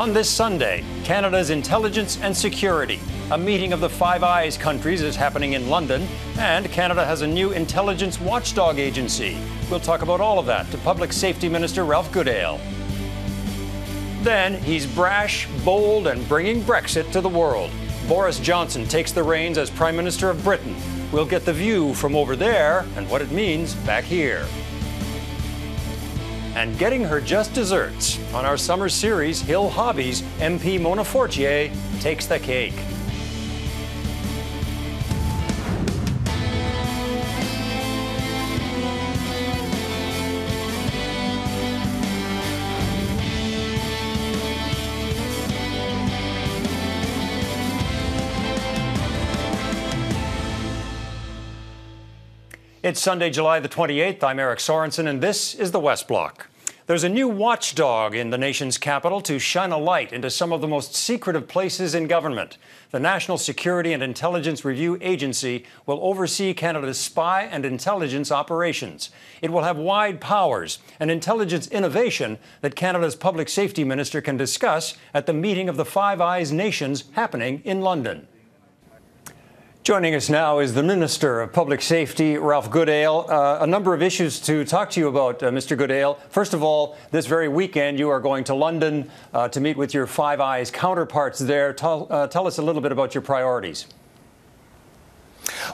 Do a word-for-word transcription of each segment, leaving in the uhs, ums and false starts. On this Sunday, Canada's Intelligence and Security. A meeting of the Five Eyes countries is happening in London, and Canada has a new intelligence watchdog agency. We'll talk about all of that to Public Safety Minister Ralph Goodale. Then he's brash, bold, and bringing Brexit to the world. Boris Johnson takes the reins as Prime Minister of Britain. We'll get the view from over there and what it means back here. And getting her just desserts on our summer series, Hill Hobbies, M P Mona Fortier takes the cake. It's Sunday, July the twenty-eighth. I'm Eric Sorensen, and this is The West Block. There's a new watchdog in the nation's capital to shine a light into some of the most secretive places in government. The National Security and Intelligence Review Agency will oversee Canada's spy and intelligence operations. It will have wide powers and intelligence innovation that Canada's Public Safety Minister can discuss at the meeting of the Five Eyes nations happening in London. Joining us now is the Minister of Public Safety, Ralph Goodale. Uh, a number of issues to talk to you about, uh, Mister Goodale. First of all, this very weekend you are going to London uh, to meet with your Five Eyes counterparts there. Tell, uh, tell us a little bit about your priorities.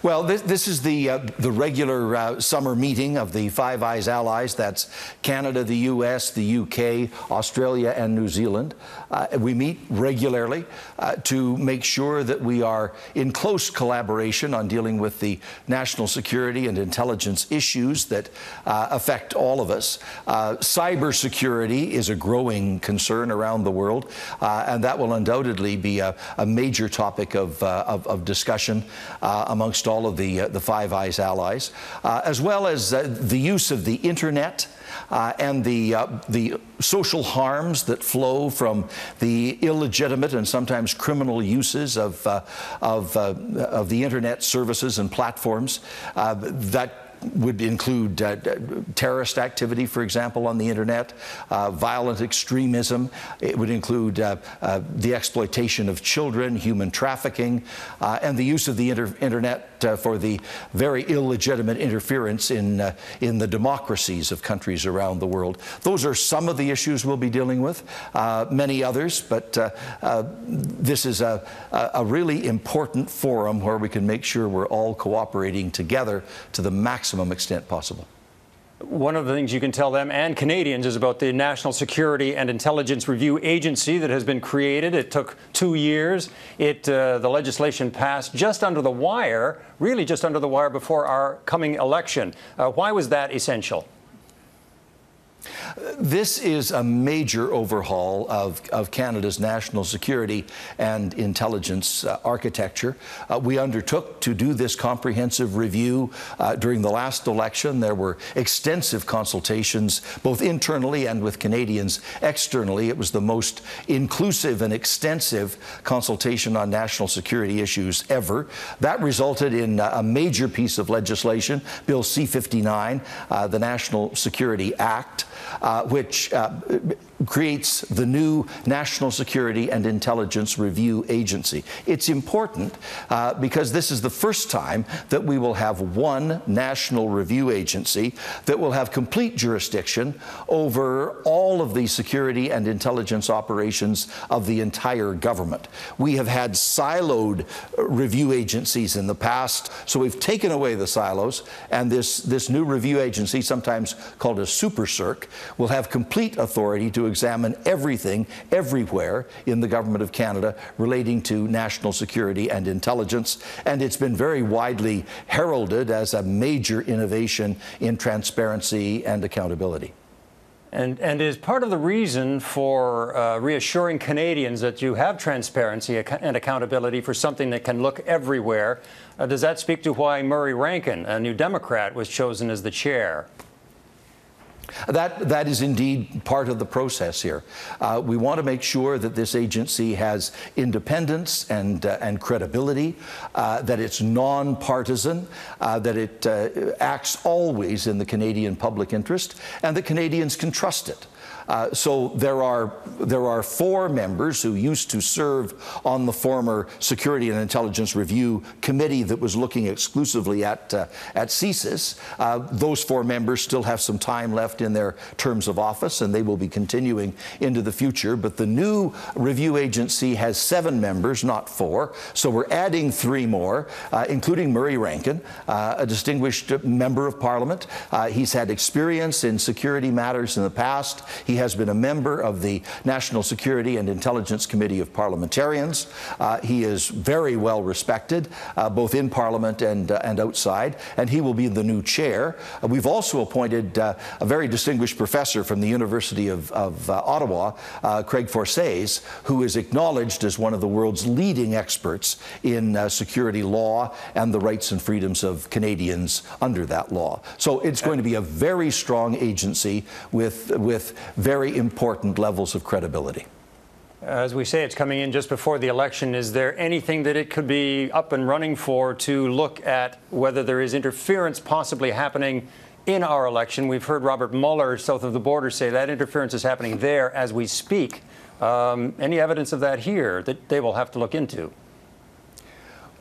Well, this, this is the, uh, the regular uh, summer meeting of the Five Eyes allies. That's Canada, the U S, the U K, Australia, and New Zealand. Uh, we meet regularly uh, to make sure that we are in close collaboration on dealing with the national security and intelligence issues that uh, affect all of us. Uh, cybersecurity is a growing concern around the world, uh, and that will undoubtedly be a, a major topic of, uh, of, of discussion uh, among amongst all of the, uh, the Five Eyes allies, uh, as well as uh, the use of the internet uh, and the, uh, the social harms that flow from the illegitimate and sometimes criminal uses of, uh, of, uh, of the internet services and platforms uh, that would include uh, terrorist activity, for example, on the internet, uh, violent extremism. It would include uh, uh, the exploitation of children, human trafficking, uh, and the use of the inter internet uh, for the very illegitimate interference in, uh, in the democracies of countries around the world. Those are some of the issues we'll be dealing with, uh, many others, but uh, uh, this is a, a really important forum where we can make sure we're all cooperating together to the maximum maximum extent possible. One of the things you can tell them and Canadians is about the National Security and Intelligence Review Agency that has been created. It took two years. It, uh, the legislation passed just under the wire, really just under the wire before our coming election. Uh, why was that essential? This is a major overhaul of, of Canada's national security and intelligence uh, architecture. Uh, we undertook to do this comprehensive review uh, during the last election. There were extensive consultations, both internally and with Canadians externally. It was the most inclusive and extensive consultation on national security issues ever. That resulted in a major piece of legislation, Bill C fifty-nine, uh, the National Security Act, Uh, which uh, creates the new National Security and Intelligence Review Agency. It's important uh, because this is the first time that we will have one national review agency that will have complete jurisdiction over all of the security and intelligence operations of the entire government. We have had siloed review agencies in the past, so we've taken away the silos, and this, this new review agency, sometimes called a supercirc, will have complete authority to examine everything, everywhere in the government of Canada relating to national security and intelligence. And it's been very widely heralded as a major innovation in transparency and accountability. And, and is part of the reason for uh, reassuring Canadians that you have transparency and accountability for something that can look everywhere, uh, does that speak to why Murray Rankin, a New Democrat, was chosen as the chair? That, that is indeed part of the process here. Uh, we want to make sure that this agency has independence and, uh, and credibility, uh, that it's non-partisan, uh, that it uh, acts always in the Canadian public interest, and that Canadians can trust it. Uh, so there are there are four members who used to serve on the former Security and Intelligence Review Committee that was looking exclusively at uh, at C S I S. Uh, those four members still have some time left in their terms of office, and they will be continuing into the future. But the new review agency has seven members, not four. So we're adding three more, uh, including Murray Rankin, uh, a distinguished member of Parliament. Uh, he's had experience in security matters in the past. He has been a member of the National Security and Intelligence Committee of Parliamentarians. Uh, he is very well respected, uh, both in Parliament and, uh, and outside, and he will be the new chair. Uh, we've also appointed uh, a very distinguished professor from the University of, of uh, Ottawa, uh, Craig Forsays, who is acknowledged as one of the world's leading experts in uh, security law and the rights and freedoms of Canadians under that law. So it's going to be a very strong agency with, with very important levels of credibility. As we say, it's coming in just before the election. Is there anything that it could be up and running for to look at whether there is interference possibly happening in our election? We've heard Robert Mueller, south of the border, say that interference is happening there as we speak. Um, any evidence of that here that they will have to look into?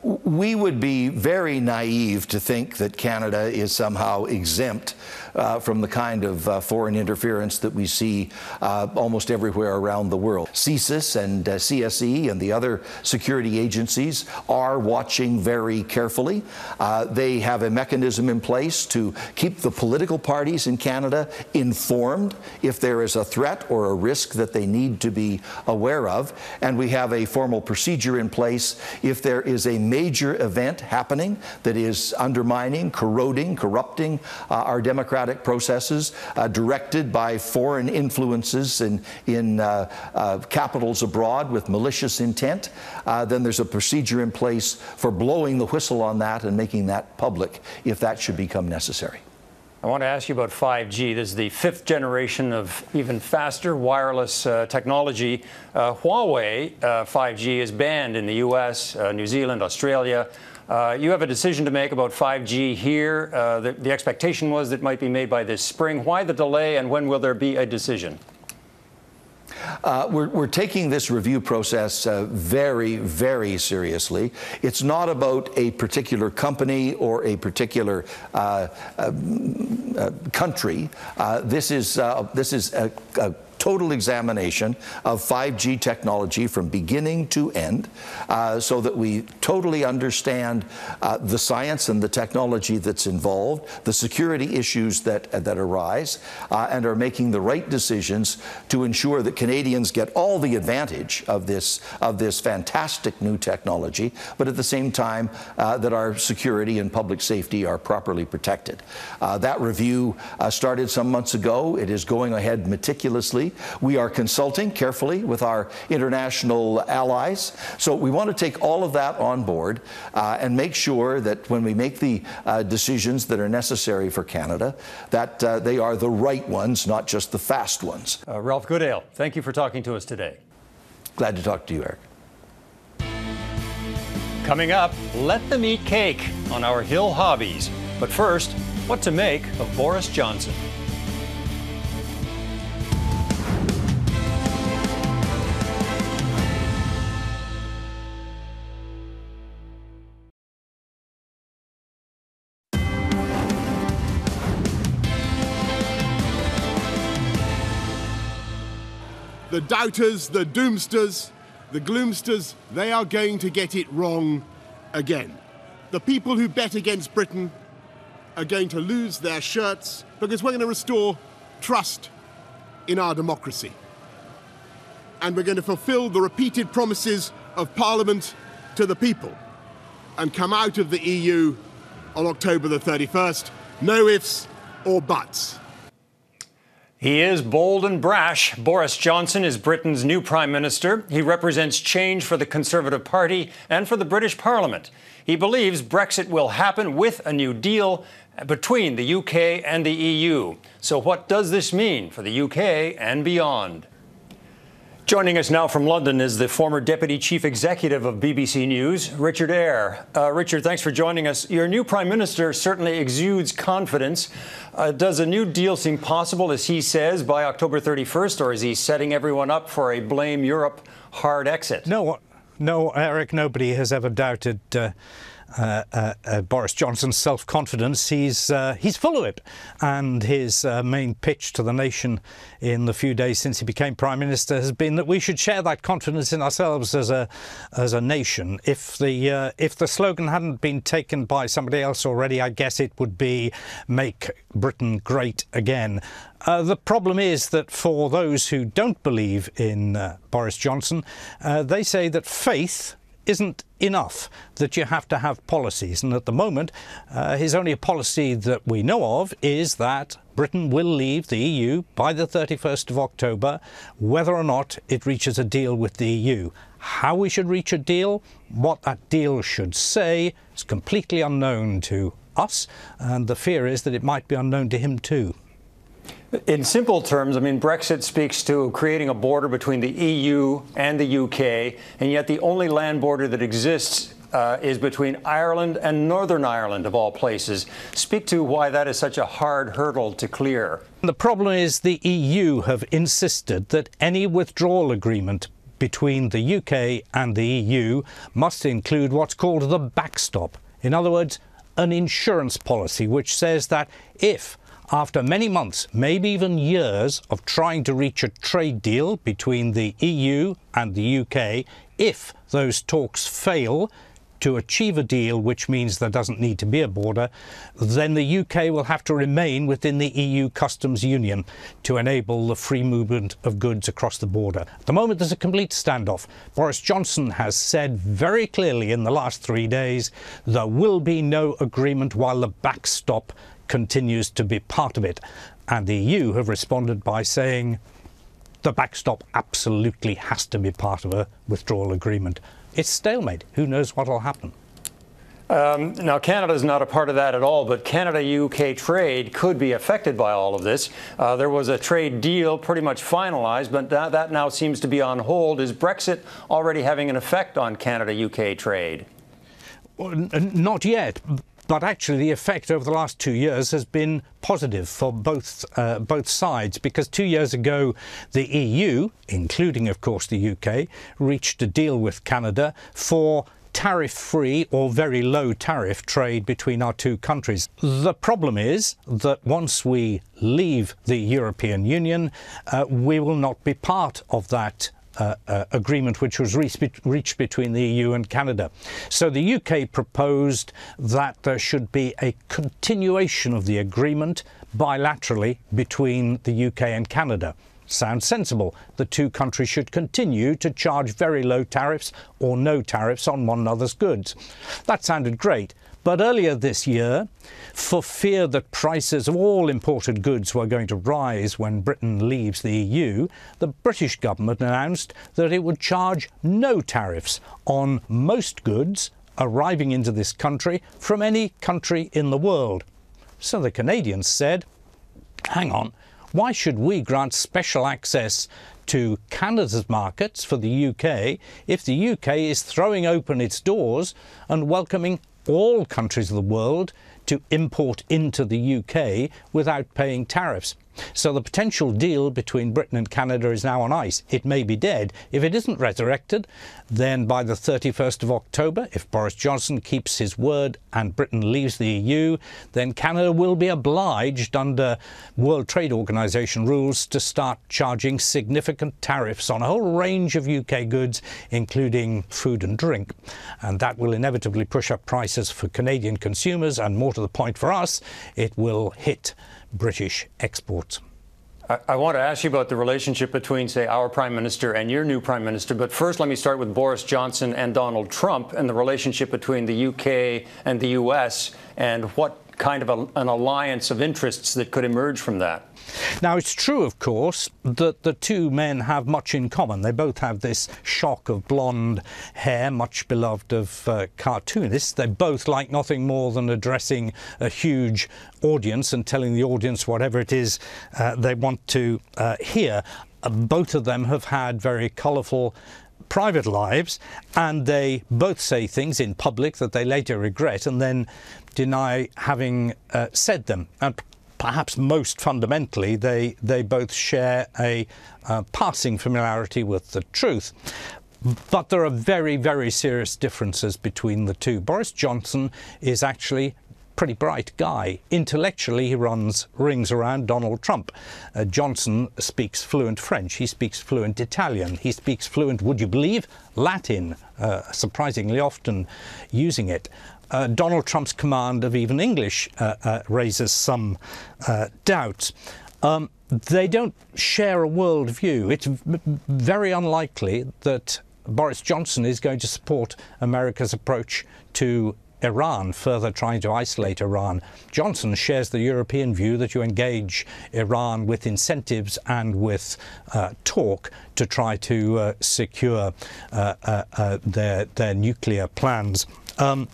We would be very naive to think that Canada is somehow exempt uh, from the kind of uh, foreign interference that we see uh, almost everywhere around the world. C S I S and uh, C S E and the other security agencies are watching very carefully. Uh, they have a mechanism in place to keep the political parties in Canada informed if there is a threat or a risk that they need to be aware of. And we have a formal procedure in place if there is a major event happening that is undermining, corroding, corrupting uh, our democratic processes, uh, directed by foreign influences in, in uh, uh, capitals abroad with malicious intent, uh, then there's a procedure in place for blowing the whistle on that and making that public if that should become necessary. I want to ask you about five G. This is the fifth generation of even faster wireless uh, technology. Uh, Huawei uh, five G is banned in the U S, uh, New Zealand, Australia. Uh, you have a decision to make about five G here. Uh, the, the expectation was that it might be made by this spring. Why the delay, and when will there be a decision? Uh, we're, we're taking this review process uh, very, very seriously. It's not about a particular company or a particular uh, uh, uh, country. Uh, this is uh, this is a, a total examination of five G technology from beginning to end, uh, so that we totally understand uh, the science and the technology that's involved, the security issues that, uh, that arise, uh, and are making the right decisions to ensure that Canadians get all the advantage of this, of this fantastic new technology, but at the same time uh, that our security and public safety are properly protected. Uh, that review uh, started some months ago. It is going ahead meticulously. We are consulting carefully with our international allies. So we want to take all of that on board uh, and make sure that when we make the uh, decisions that are necessary for Canada, that uh, they are the right ones, not just the fast ones. Uh, Ralph Goodale, thank you for talking to us today. Glad to talk to you, Eric. Coming up, let them eat cake on our Hill Hobbies. But first, what to make of Boris Johnson. The doubters, the doomsters, the gloomsters, they are going to get it wrong again. The people who bet against Britain are going to lose their shirts because we're going to restore trust in our democracy. And we're going to fulfill the repeated promises of Parliament to the people and come out of the E U on October the thirty-first. No ifs or buts. He is bold and brash. Boris Johnson is Britain's new Prime Minister. He represents change for the Conservative Party and for the British Parliament. He believes Brexit will happen with a new deal between the U K and the E U. So what does this mean for the U K and beyond? Joining us now from London is the former Deputy Chief Executive of B B C News, Richard Eyre. Uh, Richard, thanks for joining us. Your new Prime Minister certainly exudes confidence. Uh, does a new deal seem possible, as he says, by October thirty-first, or is he setting everyone up for a blame Europe hard exit? No, no, Eric, nobody has ever doubted uh, Uh, uh, uh, Boris Johnson's self-confidence. He's uh, he's full of it, and his uh, main pitch to the nation in the few days since he became Prime Minister has been that we should share that confidence in ourselves as a as a nation. If the uh, if the slogan hadn't been taken by somebody else already, I guess it would be "Make Britain Great Again." Uh, the problem is that for those who don't believe in uh, Boris Johnson, uh, they say that faith isn't enough, that you have to have policies. And at the moment, uh, his only policy that we know of is that Britain will leave the E U by the thirty-first of October, whether or not it reaches a deal with the E U. How we should reach a deal, what that deal should say, is completely unknown to us, and the fear is that it might be unknown to him too. In simple terms, I mean, Brexit speaks to creating a border between the E U and the U K, and yet the only land border that exists uh, is between Ireland and Northern Ireland, of all places. Speak to why that is such a hard hurdle to clear. The problem is the E U have insisted that any withdrawal agreement between the U K and the E U must include what's called the backstop. In other words, an insurance policy which says that if, after many months, maybe even years, of trying to reach a trade deal between the E U and the U K, if those talks fail to achieve a deal which means there doesn't need to be a border, then the U K will have to remain within the E U customs union to enable the free movement of goods across the border. At the moment, there's a complete standoff. Boris Johnson has said very clearly in the last three days there will be no agreement while the backstop continues to be part of it, and the E U have responded by saying the backstop absolutely has to be part of a withdrawal agreement. It's stalemate. Who knows what will happen? Um, now, Canada is not a part of that at all, but Canada-U K trade could be affected by all of this. Uh, there was a trade deal pretty much finalized, but that, that now seems to be on hold. Is Brexit already having an effect on Canada-U K trade? Well, n- not yet. But actually, the effect over the last two years has been positive for both uh, both sides, because two years ago, the E U, including, of course, the U K, reached a deal with Canada for tariff-free or very low tariff trade between our two countries. The problem is that once we leave the European Union, uh, we will not be part of that Uh, uh, agreement which was reached, be reached between the E U and Canada. So the U K proposed that there should be a continuation of the agreement bilaterally between the U K and Canada. Sounds sensible. The two countries should continue to charge very low tariffs or no tariffs on one another's goods. That sounded great. But earlier this year, for fear that prices of all imported goods were going to rise when Britain leaves the E U, the British government announced that it would charge no tariffs on most goods arriving into this country from any country in the world. So the Canadians said, hang on, why should we grant special access to Canada's markets for the U K if the U K is throwing open its doors and welcoming all countries of the world to import into the U K without paying tariffs? So the potential deal between Britain and Canada is now on ice. It may be dead. If it isn't resurrected, then by the thirty-first of October, if Boris Johnson keeps his word and Britain leaves the E U, then Canada will be obliged under World Trade Organization rules to start charging significant tariffs on a whole range of U K goods, including food and drink. And that will inevitably push up prices for Canadian consumers, and more to the point for us, it will hit British exports. I, I want to ask you about the relationship between, say, our Prime Minister and your new Prime Minister, but first let me start with Boris Johnson and Donald Trump and the relationship between the U K and the U S and what kind of a, an alliance of interests that could emerge from that. Now, it's true, of course, that the two men have much in common. They both have this shock of blonde hair, much beloved of uh, cartoonists. They both like nothing more than addressing a huge audience and telling the audience whatever it is uh, they want to uh, hear. Uh, both of them have had very colourful private lives, and they both say things in public that they later regret and then deny having uh, said them. And perhaps most fundamentally, they, they both share a uh, passing familiarity with the truth. But there are very, very serious differences between the two. Boris Johnson is actually a pretty bright guy. Intellectually, he runs rings around Donald Trump. Uh, Johnson speaks fluent French. He speaks fluent Italian. He speaks fluent, would you believe, Latin, uh, surprisingly often using it. Uh, Donald Trump's command of even English uh, uh, raises some uh, doubts. Um, they don't share a world view. It's very unlikely that Boris Johnson is going to support America's approach to Iran, further trying to isolate Iran. Johnson shares the European view that you engage Iran with incentives and with uh, talk to try to uh, secure uh, uh, uh, their, their nuclear plans. Um,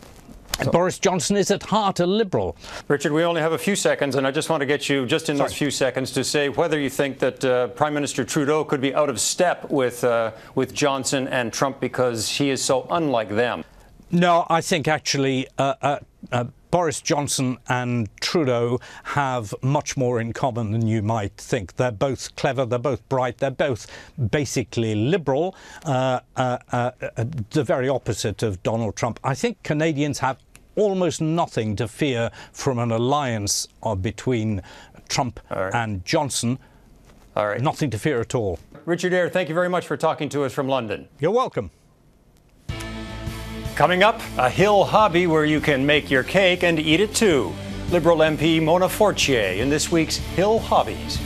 So, Boris Johnson is at heart a liberal. Richard, we only have a few seconds, and I just want to get you, just in Sorry. those few seconds, to say whether you think that uh, Prime Minister Trudeau could be out of step with, uh, with Johnson and Trump because he is so unlike them. No, I think actually uh, uh, uh, Boris Johnson and Trudeau have much more in common than you might think. They're both clever, they're both bright, they're both basically liberal, uh, uh, uh, uh, the very opposite of Donald Trump. I think Canadians have almost nothing to fear from an alliance of, between Trump All right. and Johnson. All right. Nothing to fear at all. Richard Eyre, thank you very much for talking to us from London. You're welcome. Coming up, a hill hobby where you can make your cake and eat it too. Liberal M P Mona Fortier in this week's Hill Hobbies.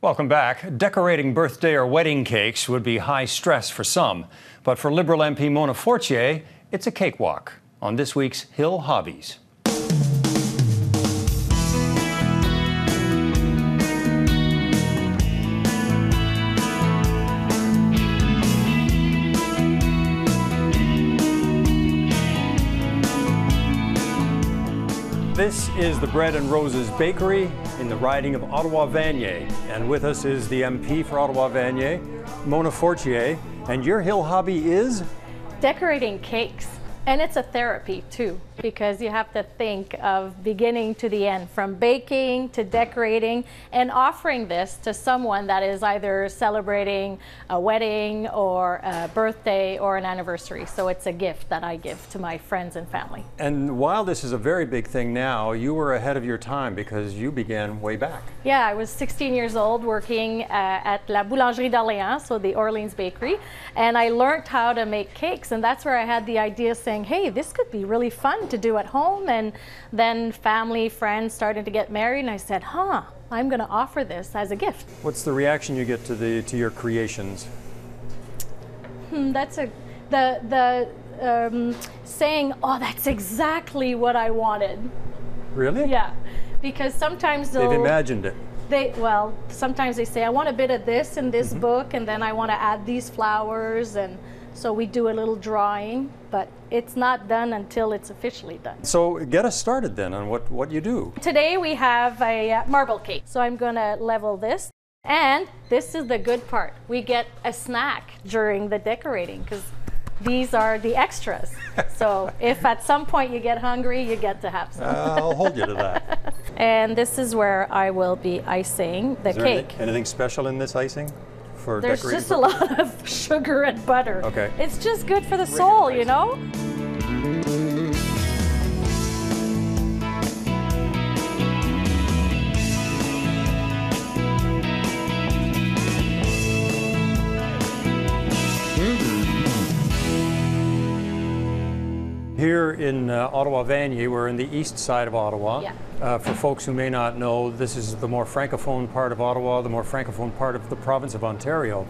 Welcome back. Decorating birthday or wedding cakes would be high stress for some, but for Liberal M P Mona Fortier, it's a cakewalk. On this week's Hill Hobbies. This is the Bread and Roses Bakery in the riding of Ottawa Vanier, and with us is the M P for Ottawa Vanier, Mona Fortier, and your hill hobby is? Decorating cakes. And it's a therapy too, because you have to think of beginning to the end, from baking to decorating, and offering this to someone that is either celebrating a wedding or a birthday or an anniversary. So it's a gift that I give to my friends and family. And while this is a very big thing now, you were ahead of your time because you began way back. Yeah, I was sixteen years old working uh, at La Boulangerie d'Orléans, so the Orleans Bakery, and I learned how to make cakes, and that's where I had the idea saying, hey, this could be really fun to do at home. And then family, friends started to get married, and I said, huh, I'm going to offer this as a gift. What's the reaction you get to the to your creations? Hmm, that's a the the um, saying, oh, that's exactly what I wanted. Really? Yeah, because sometimes they'll, they've imagined it. They, well, sometimes they say, I want a bit of this in this mm-hmm. book, and then I want to add these flowers, and so we do a little drawing, but it's not done until it's officially done. So get us started then on what, what you do. Today we have a marble cake. So I'm going to level this. And this is the good part. We get a snack during the decorating because these are the extras. So if at some point you get hungry, you get to have some. uh, I'll hold you to that. And this is where I will be icing the cake. Anything, anything special in this icing? There's just a lot of sugar and butter. Okay. It's just good for the soul, you know? Here in uh, Ottawa Vanier, we're in the east side of Ottawa. Yeah. Uh, for folks who may not know, this is the more francophone part of Ottawa, the more francophone part of the province of Ontario.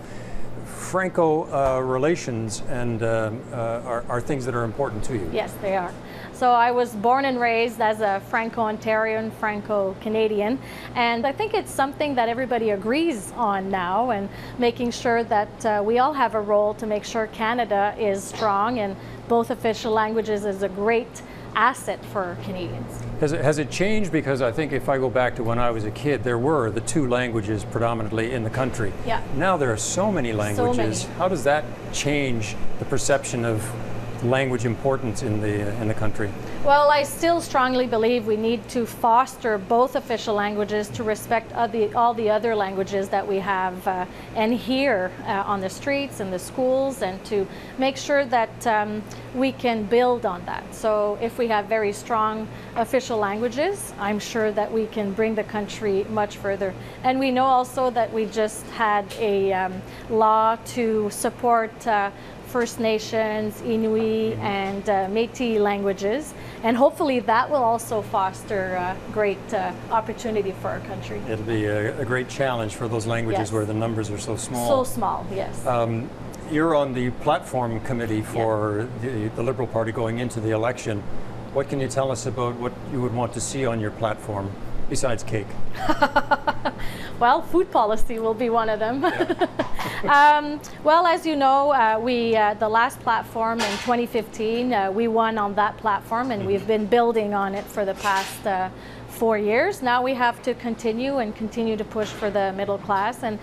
Franco uh, relations and uh, uh, are, are things that are important to you. Yes, they are. So I was born and raised as a Franco-Ontarian, Franco-Canadian, and I think it's something that everybody agrees on now, and making sure that uh, we all have a role to make sure Canada is strong, and both official languages is a great asset for Canadians. Has it, has it changed? Because I think if I go back to when I was a kid, there were the two languages predominantly in the country. Yeah. Now there are so many languages. So many. How does that change the perception of language importance in the uh, in the country? Well, I still strongly believe we need to foster both official languages to respect all the, all the other languages that we have uh, and here uh, on the streets and the schools, and to make sure that um, we can build on that. So if we have very strong official languages, I'm sure that we can bring the country much further. And we know also that we just had a um, law to support uh, First Nations, Inuit, and uh, Métis languages, and hopefully that will also foster uh, great uh, opportunity for our country. It'll be a, a great challenge for those languages, yes, where the numbers are so small. So small, yes. Um, you're on the platform committee for, yeah, the, the Liberal Party going into the election. What can you tell us about what you would want to see on your platform, besides cake? Well, food policy will be one of them. um, well, as you know, uh, we uh, the last platform in twenty fifteen, uh, we won on that platform, and we've been building on it for the past uh, four years. Now we have to continue and continue to push for the middle class, and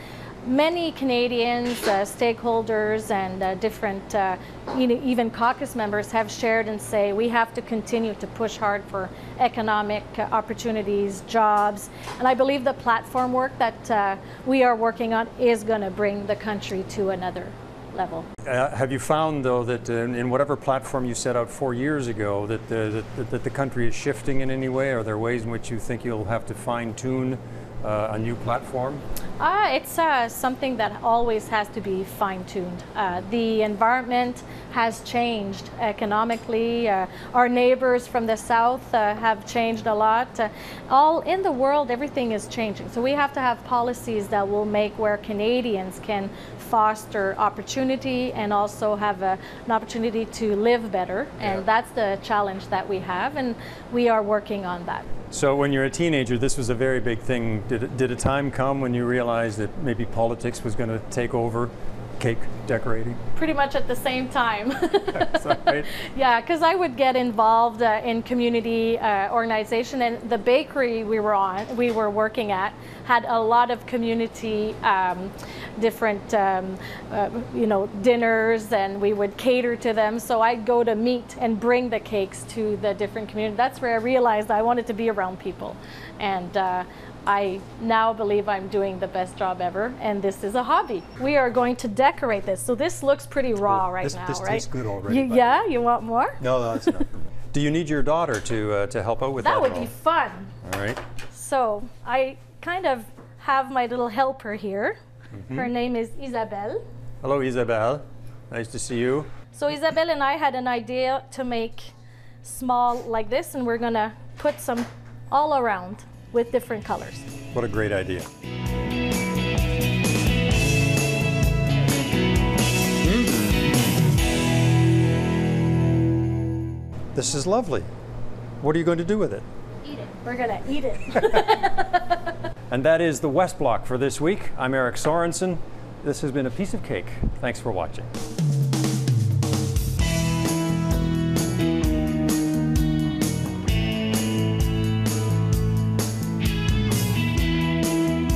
many Canadians, uh, stakeholders, and uh, different, uh, you know, even caucus members have shared and say we have to continue to push hard for economic uh, opportunities, jobs, and I believe the platform work that uh, we are working on is going to bring the country to another level. Uh, have you found, though, that uh, in whatever platform you set out four years ago, that the, that, that the country is shifting in any way? Are there ways in which you think you'll have to fine-tune Uh, a new platform? Uh, it's uh, something that always has to be fine-tuned. Uh, the environment has changed economically. Uh, our neighbors from the south uh, have changed a lot. Uh, all in the world, everything is changing. So we have to have policies that will make where Canadians can foster opportunity and also have a, an opportunity to live better. Yeah. And that's the challenge that we have, and we are working on that. So when you're a teenager, this was a very big thing. Did, did a time come when you realized that maybe politics was going to take over cake decorating? Pretty much at the same time. That's right. Yeah, because I would get involved uh, in community uh, organization, and the bakery we were on, we were working at, had a lot of community, um, different, um, uh, you know, dinners, and we would cater to them. So I'd go to meet and bring the cakes to the different community. That's where I realized I wanted to be around people, and Uh, I now believe I'm doing the best job ever, and this is a hobby. We are going to decorate this. So this looks pretty raw well, right this, now, this right? This tastes good already. You, yeah? You want more? No, no, that's enough. Do you need your daughter to, uh, to help out with that? That would be fun. All right. So I kind of have my little helper here. Mm-hmm. Her name is Isabel. Hello, Isabel. Nice to see you. So Isabel and I had an idea to make small like this, and we're going to put some all around with different colors. What a great idea. Mm. This is lovely. What are you going to do with it? Eat it. We're going to eat it. And that is the West Block for this week. I'm Eric Sorensen. This has been A Piece of Cake. Thanks for watching.